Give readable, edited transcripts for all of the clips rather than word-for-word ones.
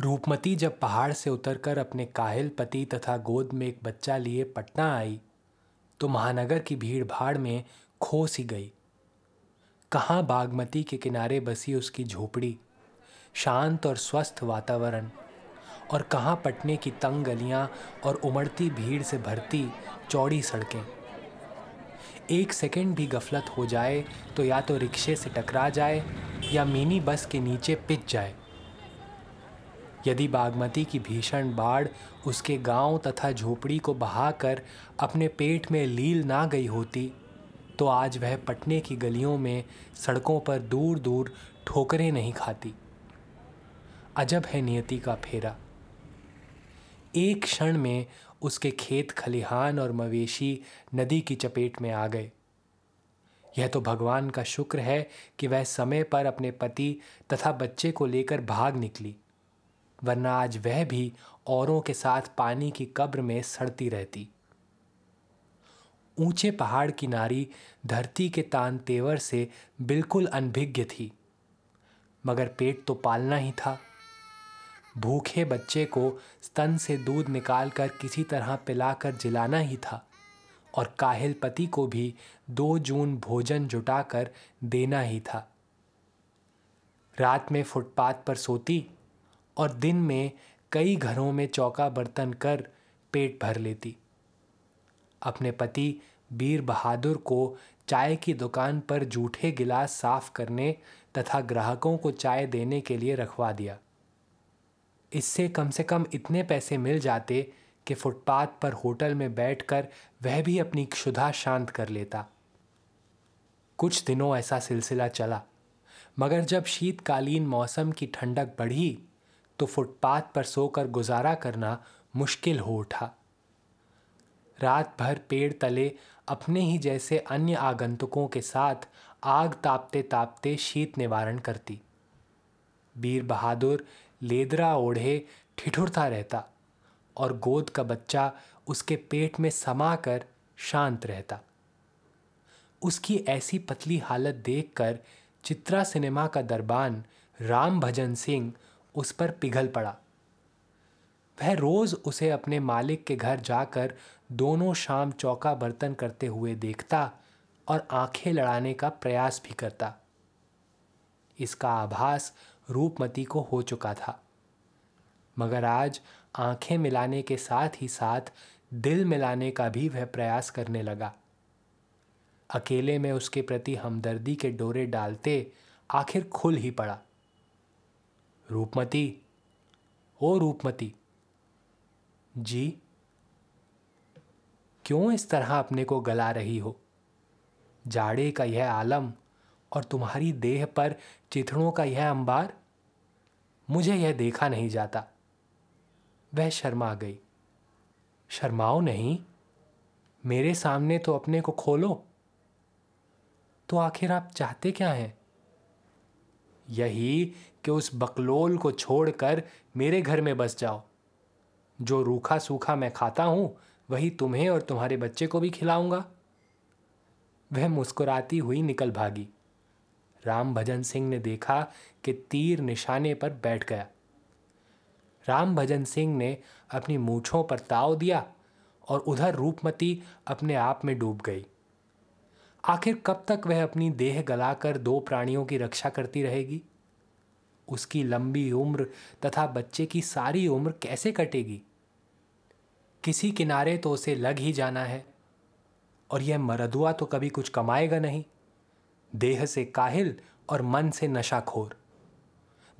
रूपमती जब पहाड़ से उतरकर अपने काहिल पति तथा गोद में एक बच्चा लिए पटना आई तो महानगर की भीड़ भाड़ में खो सी गई। कहाँ बागमती के किनारे बसी उसकी झोपड़ी, शांत और स्वस्थ वातावरण, और कहाँ पटने की तंग गलियां और उमड़ती भीड़ से भरती चौड़ी सड़कें। एक सेकंड भी गफलत हो जाए तो या तो रिक्शे से टकरा जाए या मिनी बस के नीचे पिच जाए। यदि बागमती की भीषण बाढ़ उसके गांव तथा झोपड़ी को बहाकर अपने पेट में लील ना गई होती तो आज वह पटने की गलियों में सड़कों पर दूर दूर ठोकरें नहीं खाती। अजब है नियति का फेरा। एक क्षण में उसके खेत खलिहान और मवेशी नदी की चपेट में आ गए। यह तो भगवान का शुक्र है कि वह समय पर अपने पति तथा बच्चे को लेकर भाग निकली, वरना आज वह भी औरों के साथ पानी की कब्र में सड़ती रहती। ऊंचे पहाड़ की नारी धरती के तान तेवर से बिल्कुल अनभिज्ञ थी, मगर पेट तो पालना ही था। भूखे बच्चे को स्तन से दूध निकालकर किसी तरह पिलाकर जिलाना ही था और काहिल पति को भी 2 जून भोजन जुटाकर देना ही था। रात में फुटपाथ पर सोती और दिन में कई घरों में चौका बर्तन कर पेट भर लेती। अपने पति बीर बहादुर को चाय की दुकान पर जूठे गिलास साफ करने तथा ग्राहकों को चाय देने के लिए रखवा दिया। इससे कम से कम इतने पैसे मिल जाते कि फुटपाथ पर होटल में बैठकर वह भी अपनी क्षुधा शांत कर लेता। कुछ दिनों ऐसा सिलसिला चला, मगर जब शीतकालीन मौसम की ठंडक बढ़ी तो फुटपाथ पर सोकर गुजारा करना मुश्किल हो उठा। रात भर पेड़ तले अपने ही जैसे अन्य आगंतुकों के साथ आग तापते तापते शीत निवारण करती। बीर बहादुर लेदरा ओढ़े ठिठुरता रहता और गोद का बच्चा उसके पेट में समा कर शांत रहता। उसकी ऐसी पतली हालत देखकर चित्रा सिनेमा का दरबान रामभजन सिंह उस पर पिघल पड़ा। वह रोज उसे अपने मालिक के घर जाकर दोनों शाम चौका बर्तन करते हुए देखता और आंखें लड़ाने का प्रयास भी करता। इसका आभास रूपमती को हो चुका था, मगर आज आंखें मिलाने के साथ ही साथ दिल मिलाने का भी वह प्रयास करने लगा। अकेले में उसके प्रति हमदर्दी के डोरे डालते आखिर खुल ही पड़ा। रूपमती, ओ रूपमती। जी। क्यों इस तरह अपने को गला रही हो? जाड़े का यह आलम और तुम्हारी देह पर चिथड़ों का यह अंबार, मुझे यह देखा नहीं जाता। वह शर्मा गई। शर्माओ नहीं, मेरे सामने तो अपने को खोलो। तो आखिर आप चाहते क्या हैं? यही कि उस बकलोल को छोड़कर मेरे घर में बस जाओ। जो रूखा सूखा मैं खाता हूँ वही तुम्हें और तुम्हारे बच्चे को भी खिलाऊंगा। वह मुस्कुराती हुई निकल भागी। रामभजन सिंह ने देखा कि तीर निशाने पर बैठ गया। रामभजन सिंह ने अपनी मूंछों पर ताव दिया और उधर रूपमती अपने आप में डूब गई। आखिर कब तक वह अपनी देह गलाकर 2 प्राणियों की रक्षा करती रहेगी? उसकी लंबी उम्र तथा बच्चे की सारी उम्र कैसे कटेगी? किसी किनारे तो उसे लग ही जाना है, और यह मरदुआ तो कभी कुछ कमाएगा नहीं। देह से काहिल और मन से नशाखोर,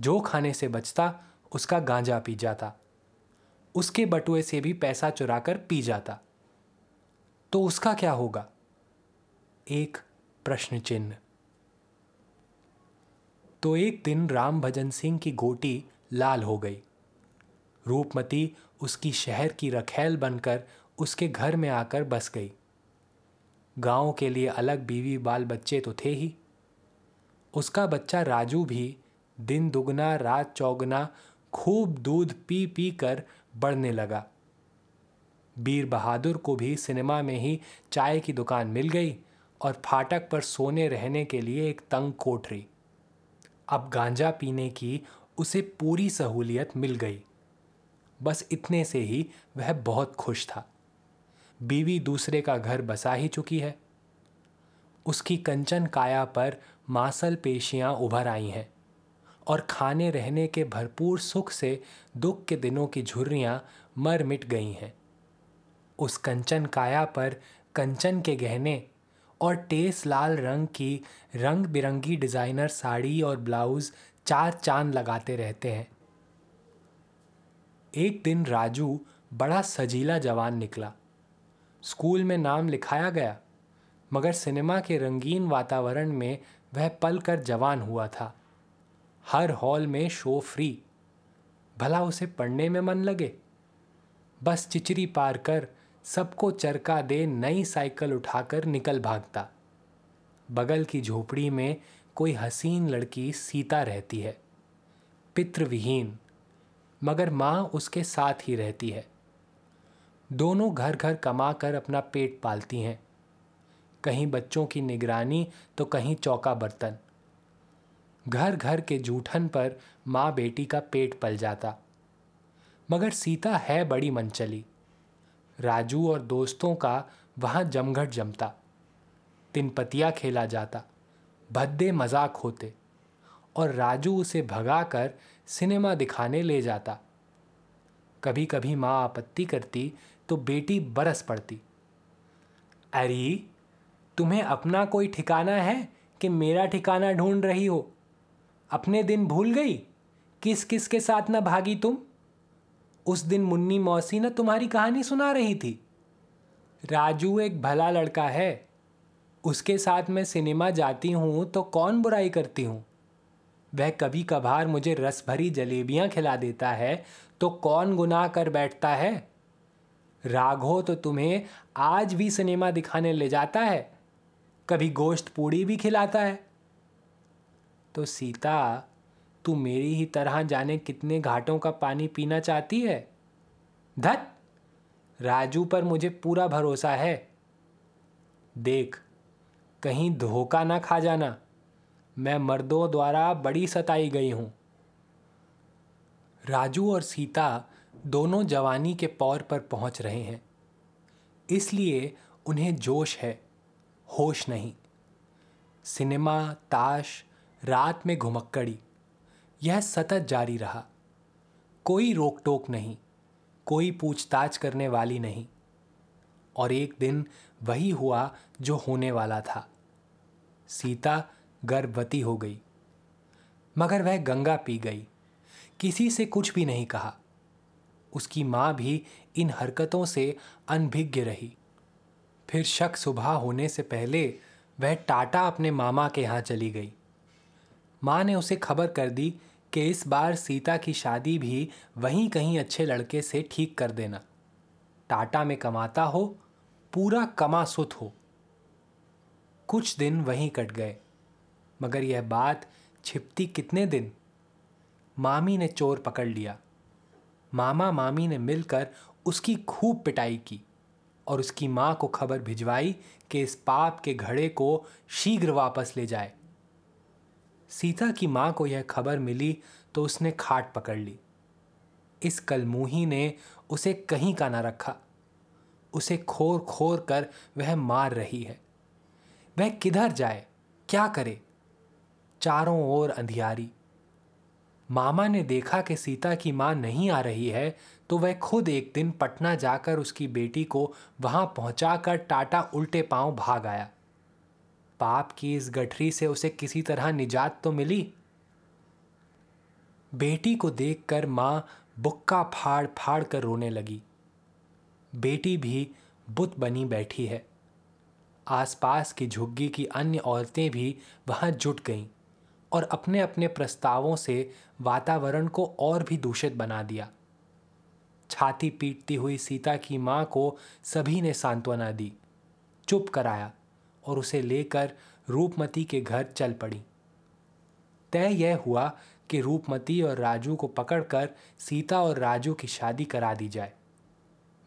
जो खाने से बचता उसका गांजा पी जाता, उसके बटुए से भी पैसा चुराकर पी जाता। तो उसका क्या होगा? एक प्रश्न चिन्ह। तो एक दिन रामभजन सिंह की गोटी लाल हो गई। रूपमती उसकी शहर की रखैल बनकर उसके घर में आकर बस गई। गांव के लिए अलग बीवी बाल बच्चे तो थे ही, उसका बच्चा राजू भी दिन दुगना रात चौगना खूब दूध पी पी कर बढ़ने लगा। बीर बहादुर को भी सिनेमा में ही चाय की दुकान मिल गई और फाटक पर सोने रहने के लिए एक तंग कोठरी। अब गांजा पीने की उसे पूरी सहूलियत मिल गई। बस इतने से ही वह बहुत खुश था। बीवी दूसरे का घर बसा ही चुकी है। उसकी कंचन काया पर मांसल पेशियां उभर आई हैं और खाने रहने के भरपूर सुख से दुख के दिनों की झुर्रियां मर मिट गई हैं। उस कंचन काया पर कंचन के गहने और टेस लाल रंग की रंग बिरंगी डिज़ाइनर साड़ी और ब्लाउज़ चार चांद लगाते रहते हैं। एक दिन राजू बड़ा सजीला जवान निकला। स्कूल में नाम लिखाया गया, मगर सिनेमा के रंगीन वातावरण में वह पल कर जवान हुआ था। हर हॉल में शो फ्री। भला उसे पढ़ने में मन लगे? बस चिचरी पार कर सबको चरका दे नई साइकिल उठाकर निकल भागता। बगल की झोपड़ी में कोई हसीन लड़की सीता रहती है, पितृविहीन, मगर माँ उसके साथ ही रहती है। दोनों घर घर कमा कर अपना पेट पालती हैं, कहीं बच्चों की निगरानी तो कहीं चौका बर्तन। घर घर के जूठन पर माँ बेटी का पेट पल जाता। मगर सीता है बड़ी मनचली। राजू और दोस्तों का वहाँ जमघट जमता, तिनपतिया खेला जाता, भद्दे मजाक होते और राजू उसे भगाकर सिनेमा दिखाने ले जाता। कभी कभी माँ आपत्ति करती तो बेटी बरस पड़ती। अरे, तुम्हें अपना कोई ठिकाना है कि मेरा ठिकाना ढूंढ रही हो? अपने दिन भूल गई? किस किस के साथ न भागी तुम? उस दिन मुन्नी मौसी न तुम्हारी कहानी सुना रही थी। राजू एक भला लड़का है, उसके साथ मैं सिनेमा जाती हूँ तो कौन बुराई करती हूँ। वह कभी कभार मुझे रस भरी जलेबियाँ खिला देता है तो कौन गुनाह कर बैठता है। राघो तो तुम्हें आज भी सिनेमा दिखाने ले जाता है, कभी गोश्त पूड़ी भी खिलाता है। तो सीता, तू मेरी ही तरह जाने कितने घाटों का पानी पीना चाहती है। धत, राजू पर मुझे पूरा भरोसा है। देख, कहीं धोखा ना खा जाना। मैं मर्दों द्वारा बड़ी सताई गई हूँ। राजू और सीता दोनों जवानी के पौर पर पहुँच रहे हैं, इसलिए उन्हें जोश है, होश नहीं। सिनेमा, ताश, रात में घुमक्कड़ी, यह सतत जारी रहा। कोई रोक टोक नहीं, कोई पूछताछ करने वाली नहीं। और एक दिन वही हुआ जो होने वाला था। सीता गर्भवती हो गई, मगर वह गंगा पी गई। किसी से कुछ भी नहीं कहा। उसकी माँ भी इन हरकतों से अनभिज्ञ रही। फिर शक सुबह होने से पहले वह टाटा अपने मामा के यहाँ चली गई। माँ ने उसे खबर कर दी कि इस बार सीता की शादी भी वहीं कहीं अच्छे लड़के से ठीक कर देना। टाटा में कमाता हो, पूरा कमासुत हो। कुछ दिन वहीं कट गए, मगर यह बात छिपती कितने दिन। मामी ने चोर पकड़ लिया। मामा मामी ने मिलकर उसकी खूब पिटाई की और उसकी माँ को खबर भिजवाई कि इस पाप के घड़े को शीघ्र वापस ले जाए। सीता की माँ को यह खबर मिली तो उसने खाट पकड़ ली। इस कलमूही ने उसे कहीं का ना रखा। उसे खोर खोर कर वह मार रही है। वह किधर जाए, क्या करे? चारों ओर अंधियारी। मामा ने देखा कि सीता की माँ नहीं आ रही है तो वह खुद एक दिन पटना जाकर उसकी बेटी को वहाँ पहुँचाकर टाटा उल्टे पाँव भाग आया। पाप की इस गठरी से उसे किसी तरह निजात तो मिली। बेटी को देखकर माँ बुक्का फाड़ फाड़ कर रोने लगी। बेटी भी बुत बनी बैठी है। आसपास की झुग्गी की अन्य औरतें भी वहाँ जुट गईं और अपने अपने प्रस्तावों से वातावरण को और भी दूषित बना दिया। छाती पीटती हुई सीता की माँ को सभी ने सांत्वना दी, चुप कराया और उसे लेकर रूपमती के घर चल पड़ी। तय यह हुआ कि रूपमती और राजू को पकड़कर सीता और राजू की शादी करा दी जाए,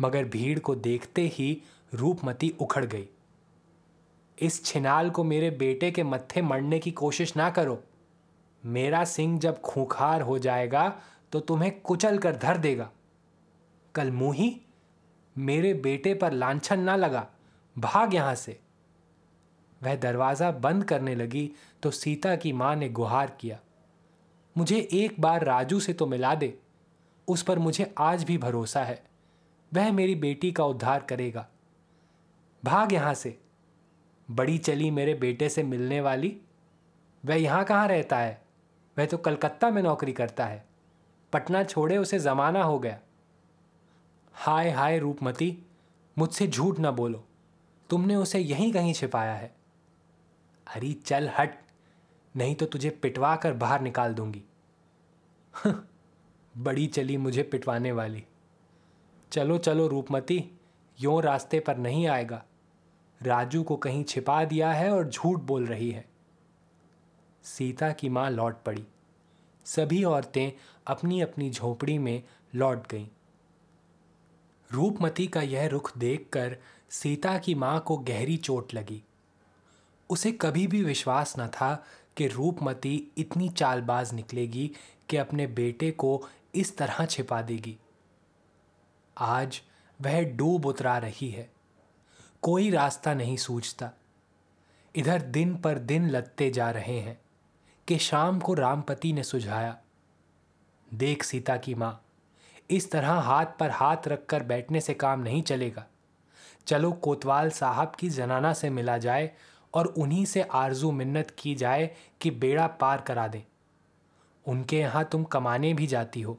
मगर भीड़ को देखते ही रूपमती उखड़ गई। इस छिनाल को मेरे बेटे के मत्थे मरने की कोशिश ना करो, मेरा सिंह जब खूंखार हो जाएगा तो तुम्हें कुचल कर धर देगा। कल मुही, मेरे बेटे पर लांछन ना लगा, भाग यहाँ से। वह दरवाज़ा बंद करने लगी तो सीता की माँ ने गुहार किया, मुझे एक बार राजू से तो मिला दे, उस पर मुझे आज भी भरोसा है, वह मेरी बेटी का उद्धार करेगा। भाग यहाँ से, बड़ी चली मेरे बेटे से मिलने वाली। वह यहाँ कहाँ रहता है, वह तो कलकत्ता में नौकरी करता है, पटना छोड़े उसे ज़माना हो गया। हाय हाय रूपमती, मुझसे झूठ न बोलो, तुमने उसे यहीं कहीं छिपाया है। अरे चल हट, नहीं तो तुझे पिटवा कर बाहर निकाल दूंगी। बड़ी चली मुझे पिटवाने वाली। चलो चलो रूपमती, यों रास्ते पर नहीं आएगा, राजू को कहीं छिपा दिया है और झूठ बोल रही है। सीता की माँ लौट पड़ी। सभी औरतें अपनी अपनी झोपड़ी में लौट गईं। रूपमती का यह रुख देखकर सीता की माँ को गहरी चोट लगी। उसे कभी भी विश्वास न था कि रूपमती इतनी चालबाज निकलेगी कि अपने बेटे को इस तरह छिपा देगी। आज वह डूब उतरा रही है, कोई रास्ता नहीं सूझता। इधर दिन पर दिन लगते जा रहे हैं कि शाम को रामपति ने सुझाया, देख सीता की माँ, इस तरह हाथ पर हाथ रखकर बैठने से काम नहीं चलेगा, चलो कोतवाल साहब की जनाना से मिला जाए और उन्हीं से आरजू मिन्नत की जाए कि बेड़ा पार करा दें। उनके यहाँ तुम कमाने भी जाती हो,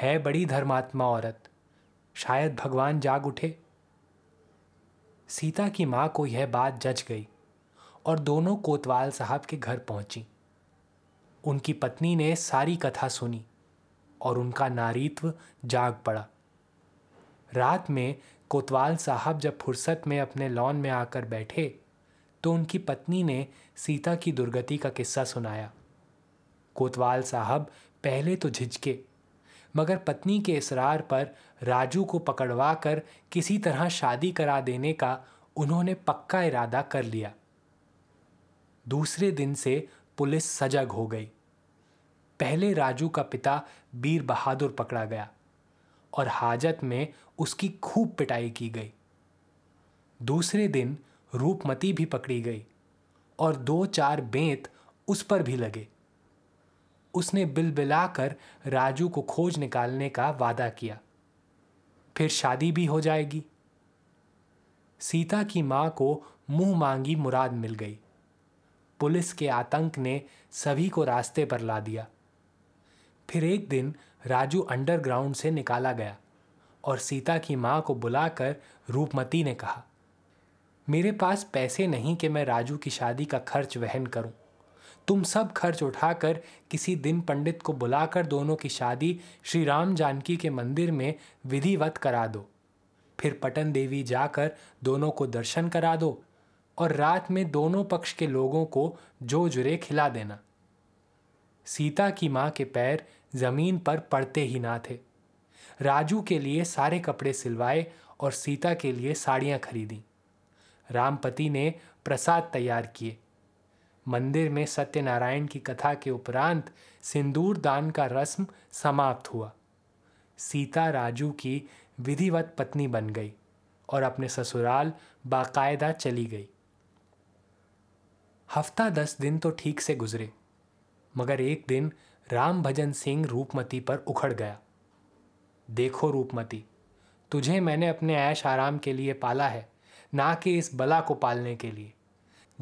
है बड़ी धर्मात्मा औरत, शायद भगवान जाग उठे। सीता की माँ को यह बात जच गई और दोनों कोतवाल साहब के घर पहुँचीं। उनकी पत्नी ने सारी कथा सुनी और उनका नारीत्व जाग पड़ा। रात में कोतवाल साहब जब फुर्सत में अपने लॉन में आकर बैठे तो उनकी पत्नी ने सीता की दुर्गति का किस्सा सुनाया। कोतवाल साहब पहले तो झिझके, मगर पत्नी के इसरार पर राजू को पकड़वा कर किसी तरह शादी करा देने का उन्होंने पक्का इरादा कर लिया। दूसरे दिन से पुलिस सजग हो गई। पहले राजू का पिता बीर बहादुर पकड़ा गया और हाजत में उसकी खूब पिटाई की गई। दूसरे दिन रूपमती भी पकड़ी गई और 2-4 बेंत उस पर भी लगे। उसने बिलबिलाकर राजू को खोज निकालने का वादा किया, फिर शादी भी हो जाएगी। सीता की माँ को मुंह मांगी मुराद मिल गई। पुलिस के आतंक ने सभी को रास्ते पर ला दिया। फिर एक दिन राजू अंडरग्राउंड से निकाला गया और सीता की माँ को बुलाकर रूपमती ने कहा, मेरे पास पैसे नहीं कि मैं राजू की शादी का खर्च वहन करूं। तुम सब खर्च उठाकर किसी दिन पंडित को बुलाकर दोनों की शादी श्री राम जानकी के मंदिर में विधिवत करा दो, फिर पटन देवी जाकर दोनों को दर्शन करा दो और रात में दोनों पक्ष के लोगों को जो जुरे खिला देना। सीता की माँ के पैर ज़मीन पर पड़ते ही ना थे। राजू के लिए सारे कपड़े सिलवाए और सीता के लिए साड़ियाँ खरीदी। रामपति ने प्रसाद तैयार किए। मंदिर में सत्यनारायण की कथा के उपरांत सिंदूर दान का रस्म समाप्त हुआ। सीता राजू की विधिवत पत्नी बन गई और अपने ससुराल बाकायदा चली गई। 10 दिन तो ठीक से गुजरे, मगर एक दिन रामभजन सिंह रूपमती पर उखड़ गया। देखो रूपमती, तुझे मैंने अपने ऐश आराम के लिए पाला है, ना कि इस बला को पालने के लिए।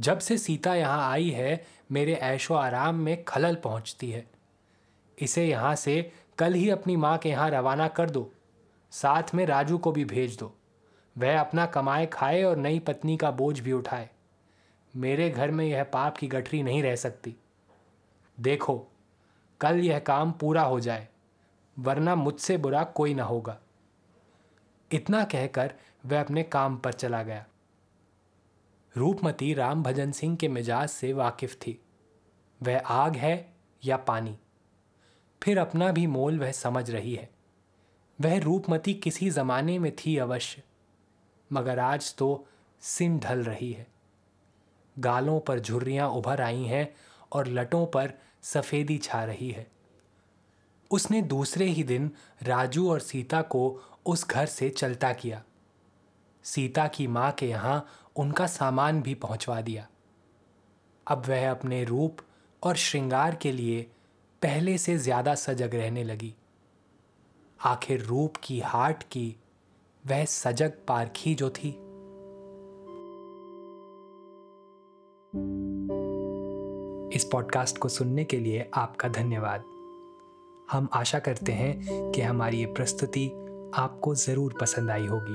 जब से सीता यहाँ आई है, मेरे ऐशो आराम में खलल पहुँचती है। इसे यहाँ से कल ही अपनी माँ के यहाँ रवाना कर दो, साथ में राजू को भी भेज दो, वह अपना कमाए खाए और नई पत्नी का बोझ भी उठाए। मेरे घर में यह पाप की गठरी नहीं रह सकती। देखो कल यह काम पूरा हो जाए, वरना मुझसे बुरा कोई न होगा। इतना कहकर वह अपने काम पर चला गया। रूपमती रामभजन सिंह के मिजाज से वाकिफ थी, वह आग है या पानी। फिर अपना भी मोल वह समझ रही है। वह रूपमती किसी ज़माने में थी अवश्य, मगर आज तो सिम ढल रही है। गालों पर झुर्रियाँ उभर आई हैं और लटों पर सफ़ेदी छा रही है। उसने दूसरे ही दिन राजू और सीता को उस घर से चलता किया। सीता की माँ के यहाँ उनका सामान भी पहुँचवा दिया। अब वह अपने रूप और श्रृंगार के लिए पहले से ज़्यादा सजग रहने लगी। आखिर रूप की हाट की वह सजग पारखी जो थी। इस पॉडकास्ट को सुनने के लिए आपका धन्यवाद। हम आशा करते हैं कि हमारी ये प्रस्तुति आपको ज़रूर पसंद आई होगी।